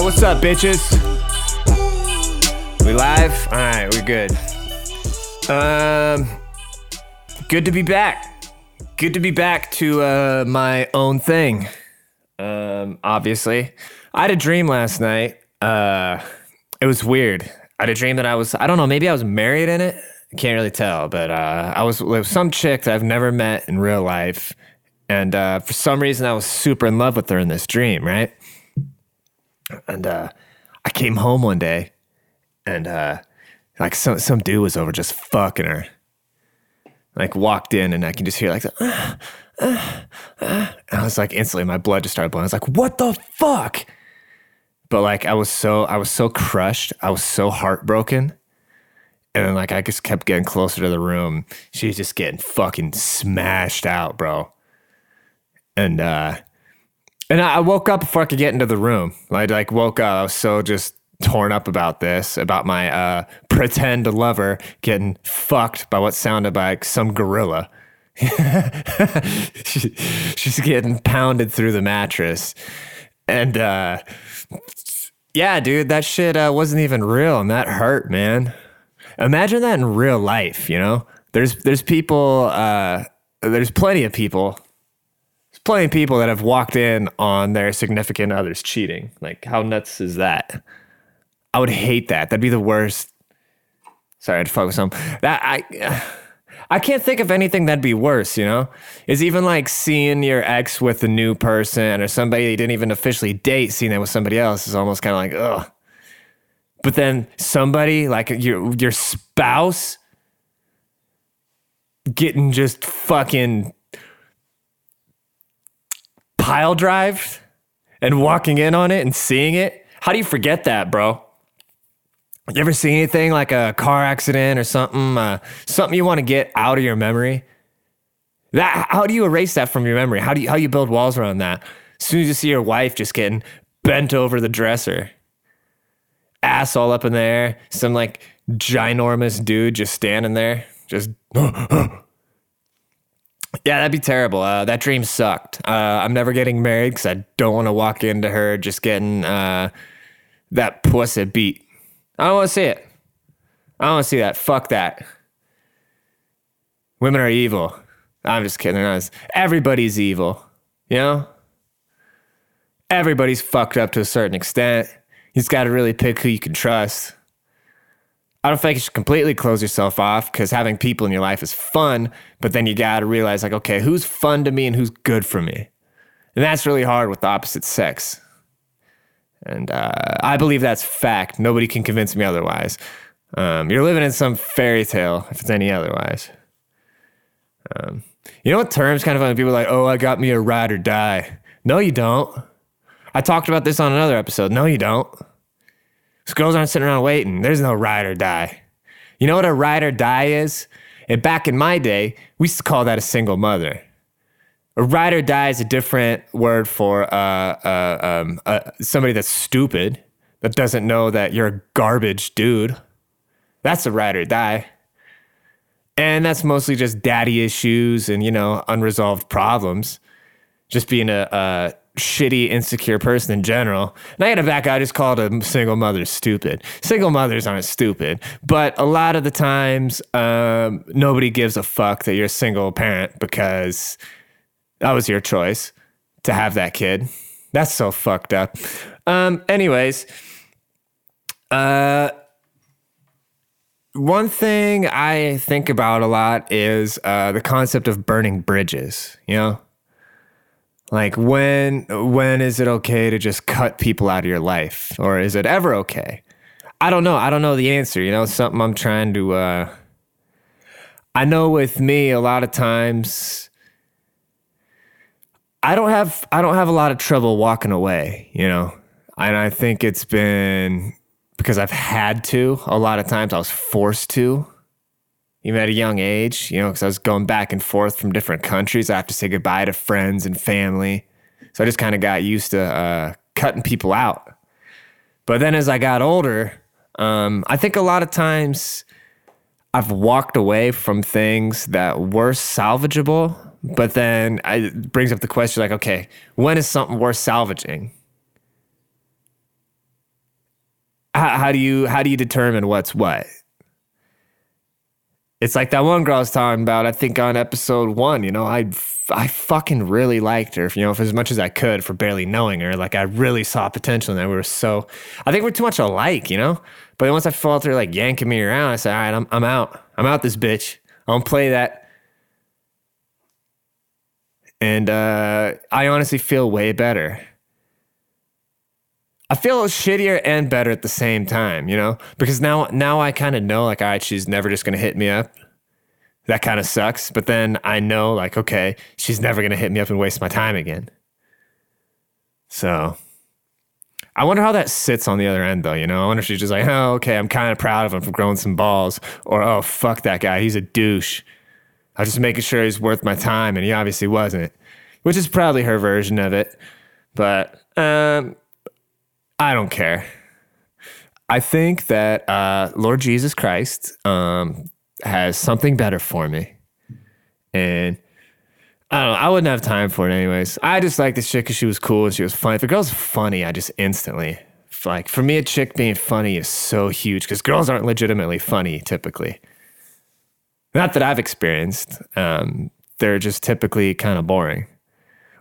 What's up, bitches? We live? Alright, we're good. Good to be back. Good to be back to my own thing. Obviously. I had a dream last night. It was weird. I had a dream that I don't know, maybe I was married in it. I can't really tell, but I was with some chick that I've never met in real life. And for some reason, I was super in love with her in this dream, right? And I came home one day, and like some dude was over just fucking her. Like walked in, and I can just hear like the, and I was like instantly, my blood just started blowing. I was like, what the fuck? But like I was so crushed, I was so heartbroken, and then like I just kept getting closer to the room. She was just getting fucking smashed out, bro. And and I woke up before I could get into the room. I woke up. I was so just torn up about this, about my pretend lover getting fucked by what sounded like some gorilla. She's getting pounded through the mattress. And yeah, dude, that shit wasn't even real, and that hurt, man. Imagine that in real life, you know? There's plenty of people that have walked in on their significant others cheating. Like, how nuts is that? I would hate that. That'd be the worst. Sorry, I had to fuck with something. I can't think of anything that'd be worse, you know? It's even like seeing your ex with a new person or somebody you didn't even officially date, seeing them with somebody else is almost kind of like, ugh. But then somebody, like your spouse, getting just fucking pile drive and walking in on it and seeing it. How do you forget that, bro? You ever see anything like a car accident or something, something you want to get out of your memory? That, how do you erase that from your memory? How do you build walls around that? As soon as you see your wife just getting bent over the dresser, ass all up in the air, some like ginormous dude just standing there, just. Yeah, that'd be terrible. That dream sucked. I'm never getting married because I don't want to walk into her just getting that pussy beat. I don't want to see it. I don't want to see that. Fuck that. Women are evil. I'm just kidding. They're not. Everybody's evil. You know? Everybody's fucked up to a certain extent. You just got to really pick who you can trust. I don't think you should completely close yourself off because having people in your life is fun, but then you got to realize like, okay, who's fun to me and who's good for me? And that's really hard with the opposite sex. And I believe that's fact. Nobody can convince me otherwise. You're living in some fairy tale if it's any otherwise. You know what term's kind of funny? People are like, oh, I got me a ride or die. No, you don't. I talked about this on another episode. No, you don't. These girls aren't sitting around waiting. There's no ride or die. You know what a ride or die is? And back in my day, we used to call that a single mother. A ride or die is a different word for somebody that's stupid, that doesn't know that you're a garbage dude. That's a ride or die. And that's mostly just daddy issues and, you know, unresolved problems. Just being a shitty, insecure person in general. And I had a back out, I just called a single mother stupid. Single mothers aren't stupid, but a lot of the times, nobody gives a fuck that you're a single parent because that was your choice to have that kid. That's so fucked up. Anyways, one thing I think about a lot is the concept of burning bridges, you know? Like, when is it okay to just cut people out of your life? Or is it ever okay? I don't know. I don't know the answer. You know, it's something I'm trying to... I know with me, a lot of times, I don't have a lot of trouble walking away, you know? And I think it's been because I've had to. A lot of times I was forced to. Even at a young age, you know, because I was going back and forth from different countries. I have to say goodbye to friends and family. So I just kind of got used to cutting people out. But then as I got older, I think a lot of times I've walked away from things that were salvageable, but then it brings up the question, like, okay, when is something worth salvaging? How do you determine what's what? It's like that one girl I was talking about, I think on episode 1, you know, I fucking really liked her, you know, for as much as I could for barely knowing her. Like, I really saw potential in that. I think we're too much alike, you know? But once I felt her like yanking me around, I said, all right, I'm out. I'm out this bitch. I don't play that. And I honestly feel way better. I feel shittier and better at the same time, you know? Because now I kind of know, like, all right, she's never just going to hit me up. That kind of sucks. But then I know, like, okay, she's never going to hit me up and waste my time again. So I wonder how that sits on the other end, though, you know? I wonder if she's just like, oh, okay, I'm kind of proud of him for growing some balls. Or, oh, fuck that guy, he's a douche. I was just making sure he's worth my time, and he obviously wasn't. Which is probably her version of it. But I don't care. I think that Lord Jesus Christ has something better for me. And I don't know, I wouldn't have time for it anyways. I just like this chick because she was cool and she was funny. If a girl's funny, I just instantly, like, for me, a chick being funny is so huge because girls aren't legitimately funny typically. Not that I've experienced. They're just typically kind of boring.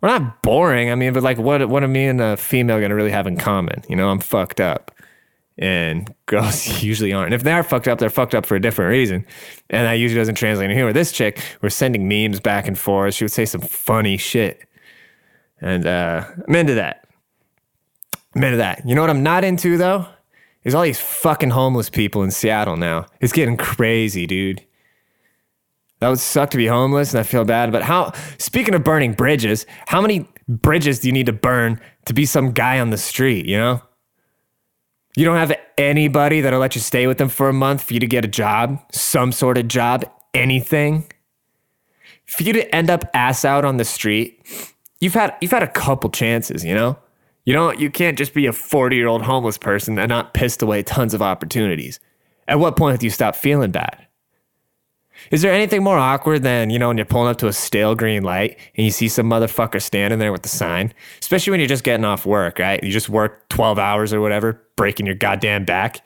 Well, not boring, I mean, but like, what are me and a female gonna really have in common? You know, I'm fucked up. And girls usually aren't. And if they are fucked up, they're fucked up for a different reason. And that usually doesn't translate into humor. This chick, we're sending memes back and forth. She would say some funny shit. And I'm into that. You know what I'm not into, though? Is all these fucking homeless people in Seattle now. It's getting crazy, dude. That would suck to be homeless, and I feel bad. But speaking of burning bridges, how many bridges do you need to burn to be some guy on the street, you know? You don't have anybody that'll let you stay with them for a month for you to get a job, some sort of job, anything. For you to end up ass out on the street, you've had a couple chances, you know? You can't just be a 40-year-old homeless person and not pissed away tons of opportunities. At what point do you stop feeling bad? Is there anything more awkward than, you know, when you're pulling up to a stale green light and you see some motherfucker standing there with the sign? Especially when you're just getting off work, right? You just work 12 hours or whatever, breaking your goddamn back.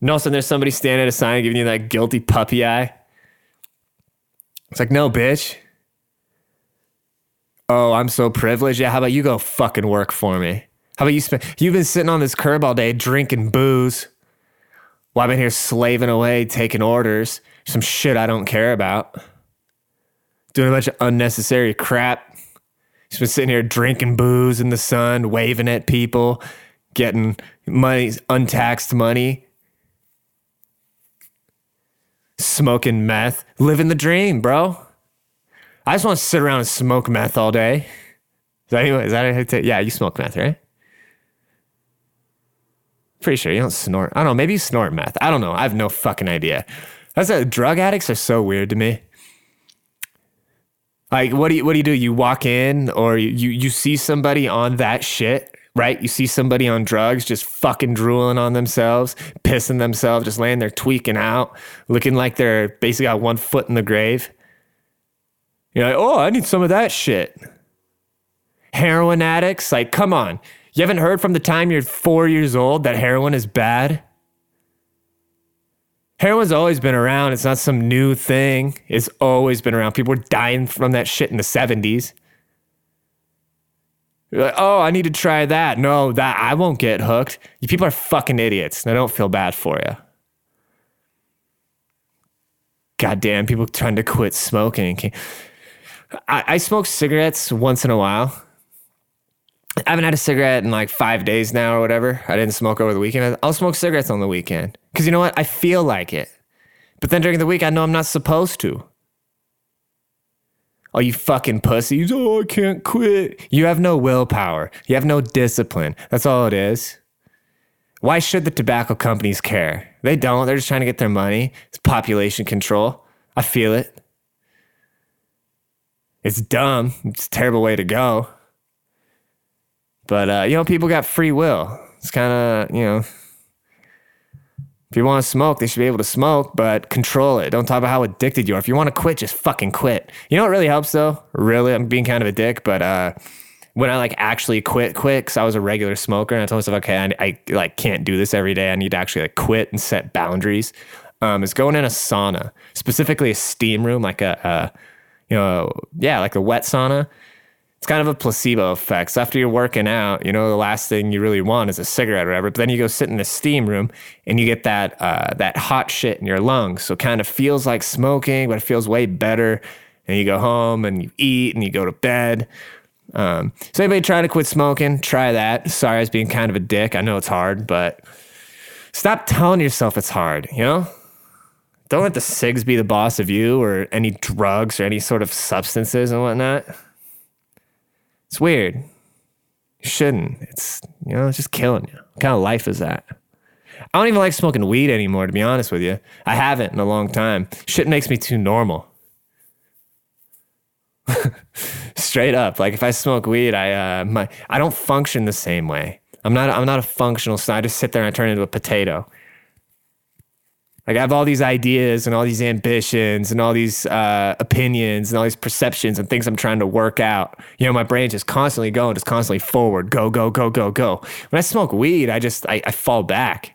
And all of a sudden there's somebody standing at a sign giving you that guilty puppy eye. It's like, no, bitch. Oh, I'm so privileged. Yeah, how about you go fucking work for me? How about you've been sitting on this curb all day drinking booze. Well, I've been here slaving away, taking orders. Some shit I don't care about. Doing a bunch of unnecessary crap. Just been sitting here drinking booze in the sun, waving at people, getting money, untaxed money. Smoking meth. Living the dream, bro. I just want to sit around and smoke meth all day. Is that yeah, you smoke meth, right? Pretty sure you don't snort. I don't know, maybe you snort meth. I don't know. I have no fucking idea. Drug addicts are so weird to me. Like, what do you do? You walk in or you see somebody on that shit, right? You see somebody on drugs just fucking drooling on themselves, pissing themselves, just laying there tweaking out, looking like they're basically got one foot in the grave. You're like, oh, I need some of that shit. Heroin addicts, like, come on. You haven't heard from the time you're 4 years old that heroin is bad? Heroin's always been around. It's not some new thing. It's always been around. People were dying from that shit in the 70s. You're like, oh, I need to try that. No, that I won't get hooked. You people are fucking idiots, and I don't feel bad for you. Goddamn, people trying to quit smoking. I smoke cigarettes once in a while. I haven't had a cigarette in like 5 days now or whatever. I didn't smoke over the weekend. I'll smoke cigarettes on the weekend. Because you know what? I feel like it. But then during the week, I know I'm not supposed to. Oh, you fucking pussies. Oh, I can't quit. You have no willpower. You have no discipline. That's all it is. Why should the tobacco companies care? They don't. They're just trying to get their money. It's population control. I feel it. It's dumb. It's a terrible way to go. But, you know, people got free will. It's kind of, you know, If you want to smoke, they should be able to smoke, but control it. Don't talk about how addicted you are. If you want to quit, just fucking quit. You know what really helps though? Really, I'm being kind of a dick, but when I like actually quit, because I was a regular smoker and I told myself, okay, I like can't do this every day. I need to actually like quit and set boundaries. Is going in a sauna, specifically a steam room, like like a wet sauna. It's kind of a placebo effect. So after you're working out, you know, the last thing you really want is a cigarette or whatever. But then you go sit in the steam room and you get that hot shit in your lungs. So it kind of feels like smoking, but it feels way better. And you go home and you eat and you go to bed. So anybody trying to quit smoking, try that. Sorry, I was being kind of a dick. I know it's hard, but stop telling yourself it's hard, you know? Don't let the cigs be the boss of you or any drugs or any sort of substances and whatnot. It's weird. You shouldn't. It's, you know, it's just killing you. What kind of life is that? I don't even like smoking weed anymore, to be honest with you. I haven't in a long time. Shit makes me too normal. Straight up. Like if I smoke weed, I don't function the same way. I'm not a functional, so I just sit there and I turn into a potato. Like I have all these ideas and all these ambitions and all these opinions and all these perceptions and things I'm trying to work out. You know, my brain's just constantly going, just constantly forward. Go, go, go, go, go. When I smoke weed, I fall back.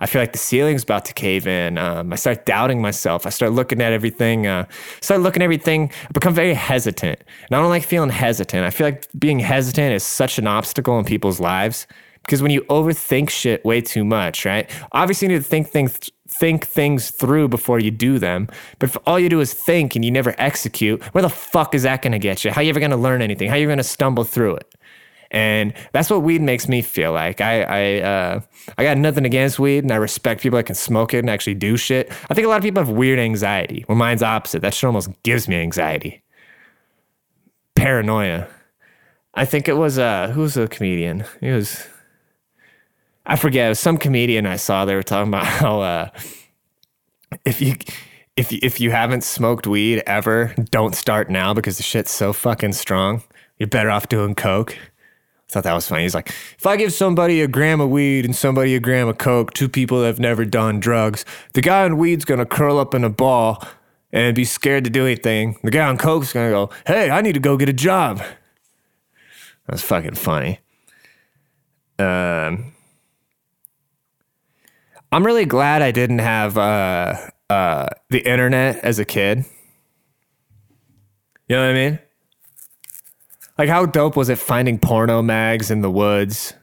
I feel like the ceiling's about to cave in. I start doubting myself. I start looking at everything. I become very hesitant. And I don't like feeling hesitant. I feel like being hesitant is such an obstacle in people's lives. Because when you overthink shit way too much, right? Obviously, you need to think things through before you do them. But if all you do is think and you never execute, where the fuck is that going to get you? How are you ever going to learn anything? How are you going to stumble through it? And that's what weed makes me feel like. I got nothing against weed, and I respect people that can smoke it and actually do shit. I think a lot of people have weird anxiety. Well, mine's opposite. That shit almost gives me anxiety. Paranoia. I think it was, who's the comedian? I forget, it was some comedian I saw. They were talking about how if you haven't smoked weed ever, don't start now because the shit's so fucking strong. You're better off doing coke. I thought that was funny. He's like, if I give somebody a gram of weed and somebody a gram of coke, two people that have never done drugs, the guy on weed's going to curl up in a ball and be scared to do anything. The guy on coke's going to go, hey, I need to go get a job. That was fucking funny. I'm really glad I didn't have the internet as a kid. You know what I mean? Like, how dope was it finding porno mags in the woods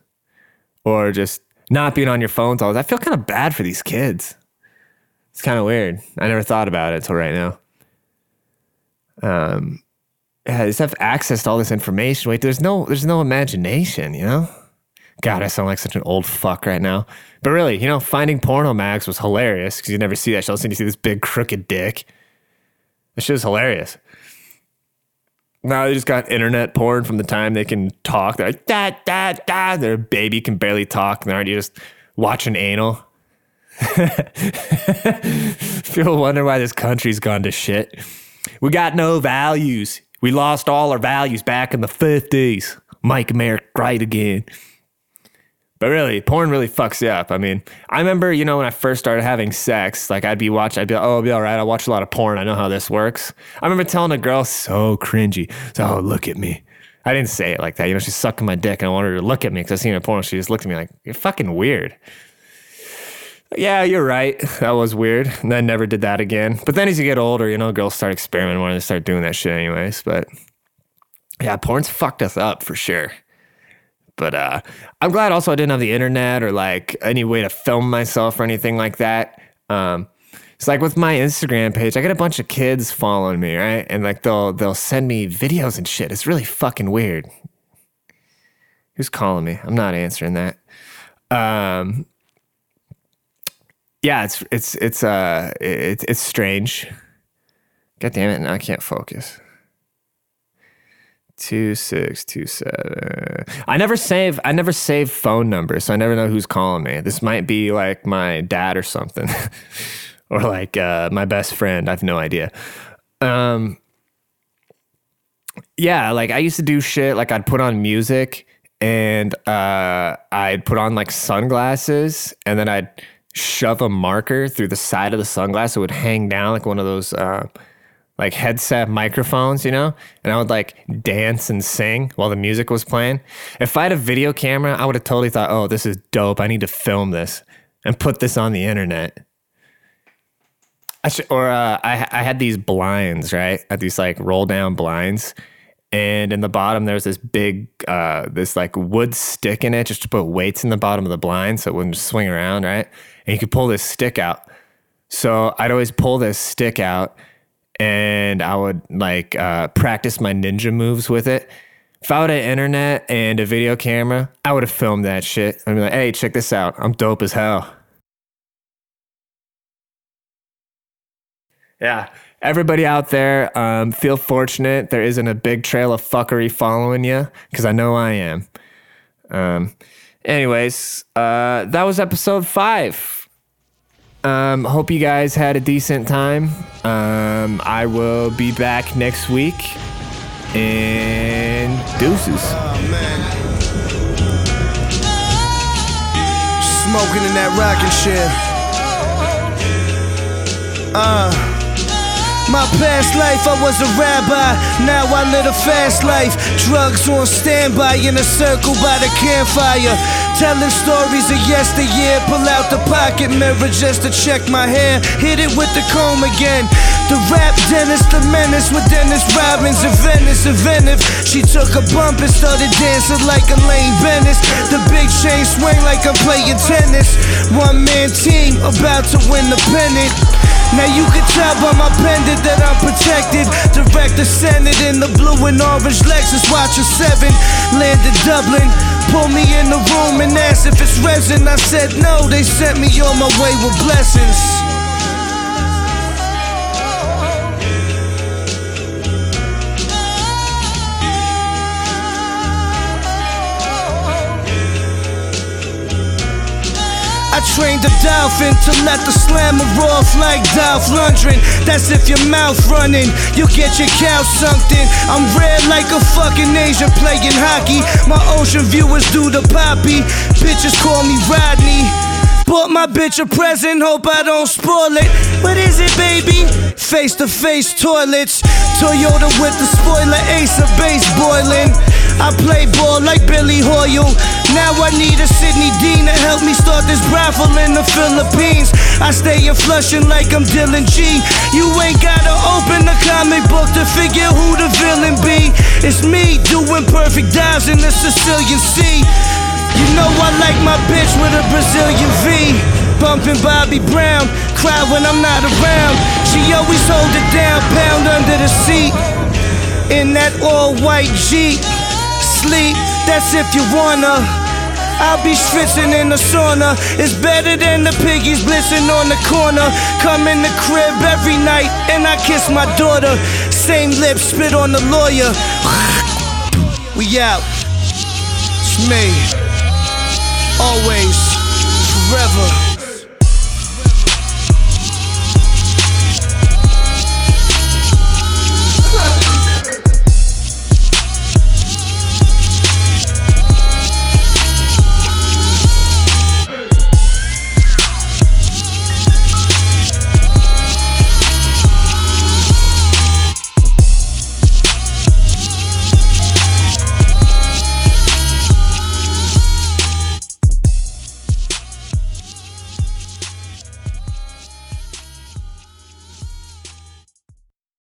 or just not being on your phones all the time? I feel kind of bad for these kids. It's kind of weird. I never thought about it until right now. I just have access to all this information. Wait, there's no imagination, you know? God, I sound like such an old fuck right now. But really, you know, finding porno mags was hilarious because you never see that shit. All of a sudden you see this big crooked dick. That shit was hilarious. Now they just got internet porn from the time they can talk. They're like, da, da, da. Their baby can barely talk. And they're already just watching anal. People wonder why this country's gone to shit. We got no values. We lost all our values back in the 50s. Make America great again. But really, porn really fucks you up. I mean, I remember, you know, when I first started having sex, like I'd be all right. I watch a lot of porn. I know how this works. I remember telling a girl, so cringy. So, oh, look at me. I didn't say it like that. You know, she's sucking my dick and I wanted her to look at me because I seen her porn. She just looked at me like, you're fucking weird. Yeah, you're right. That was weird. And I never did that again. But then as you get older, you know, girls start experimenting more and they start doing that shit anyways. But yeah, porn's fucked us up for sure. But I'm glad also I didn't have the internet or like any way to film myself or anything like that. It's like with my Instagram page, I get a bunch of kids following me, right? And like they'll send me videos and shit. It's really fucking weird. Who's calling me? I'm not answering that. Yeah, it's strange. God damn it! Now I can't focus. 2627. I never save phone numbers, so I never know who's calling me. This might be like my dad or something, or like my best friend. I have no idea. Yeah, like I used to do shit. Like I'd put on music and I'd put on like sunglasses, and then I'd shove a marker through the side of the sunglass. It would hang down like one of those like headset microphones, you know? And I would like dance and sing while the music was playing. If I had a video camera, I would have totally thought, oh, this is dope. I need to film this and put this on the internet. I had these blinds, right? I had these like roll down blinds. And in the bottom, there was this big, this like wood stick in it just to put weights in the bottom of the blind so it wouldn't just swing around, right? And you could pull this stick out. So I'd always pull this stick out and I would like practice my ninja moves with it. If I had an internet and a video camera, I would have filmed that shit. I'd be like, hey, check this out. I'm dope as hell. Yeah. Everybody out there, feel fortunate there isn't a big trail of fuckery following you, because I know I am. Anyways, that was episode 5. Hope you guys had a decent time. I will be back next week. And deuces. Smoking in that rocking shit. My past life, I was a rabbi. Now I live a fast life. Drugs on standby in a circle by the campfire. Telling stories of yesteryear. Pull out the pocket mirror just to check my hair. Hit it with the comb again. The rap dentist, the menace with Dennis Robbins. Inventive. She took a bump and started dancing like Elaine Bennis. The big chain swing like I'm playing tennis. One man team about to win the pennant. Now you can tell by my pendant that I'm protected. Director Senate in the blue and orange Lexus. Watching 7 land in Dublin. Pull me in the room and asked if it's resin. I said no, they sent me on my way with blessings. I trained a dolphin to let the slammer off like Dolph Lundgren. That's if your mouth running, you get your cow something. I'm red like a fucking Asian playing hockey. My ocean viewers do the poppy. Bitches call me Rodney. Bought my bitch a present, hope I don't spoil it. What is it, baby? Face to face toilets. Toyota with the spoiler, Ace of base boiling. I play ball like Billy Hoyle. Now I need a Sydney Dean to help me start this brothel in the Philippines. I stay in Flushing like I'm Dylan G. You ain't gotta open a comic book to figure who the villain be. It's me doing perfect dives in the Sicilian Sea. You know I like my bitch with a Brazilian V. Bumping Bobby Brown, cry when I'm not around. She always hold it down, pound under the seat in that all-white Jeep. Sleep, that's if you wanna. I'll be schwitzing in the sauna. It's better than the piggies blitzing on the corner. Come in the crib every night and I kiss my daughter. Same lips, spit on the lawyer. We out. It's me. Always. Forever.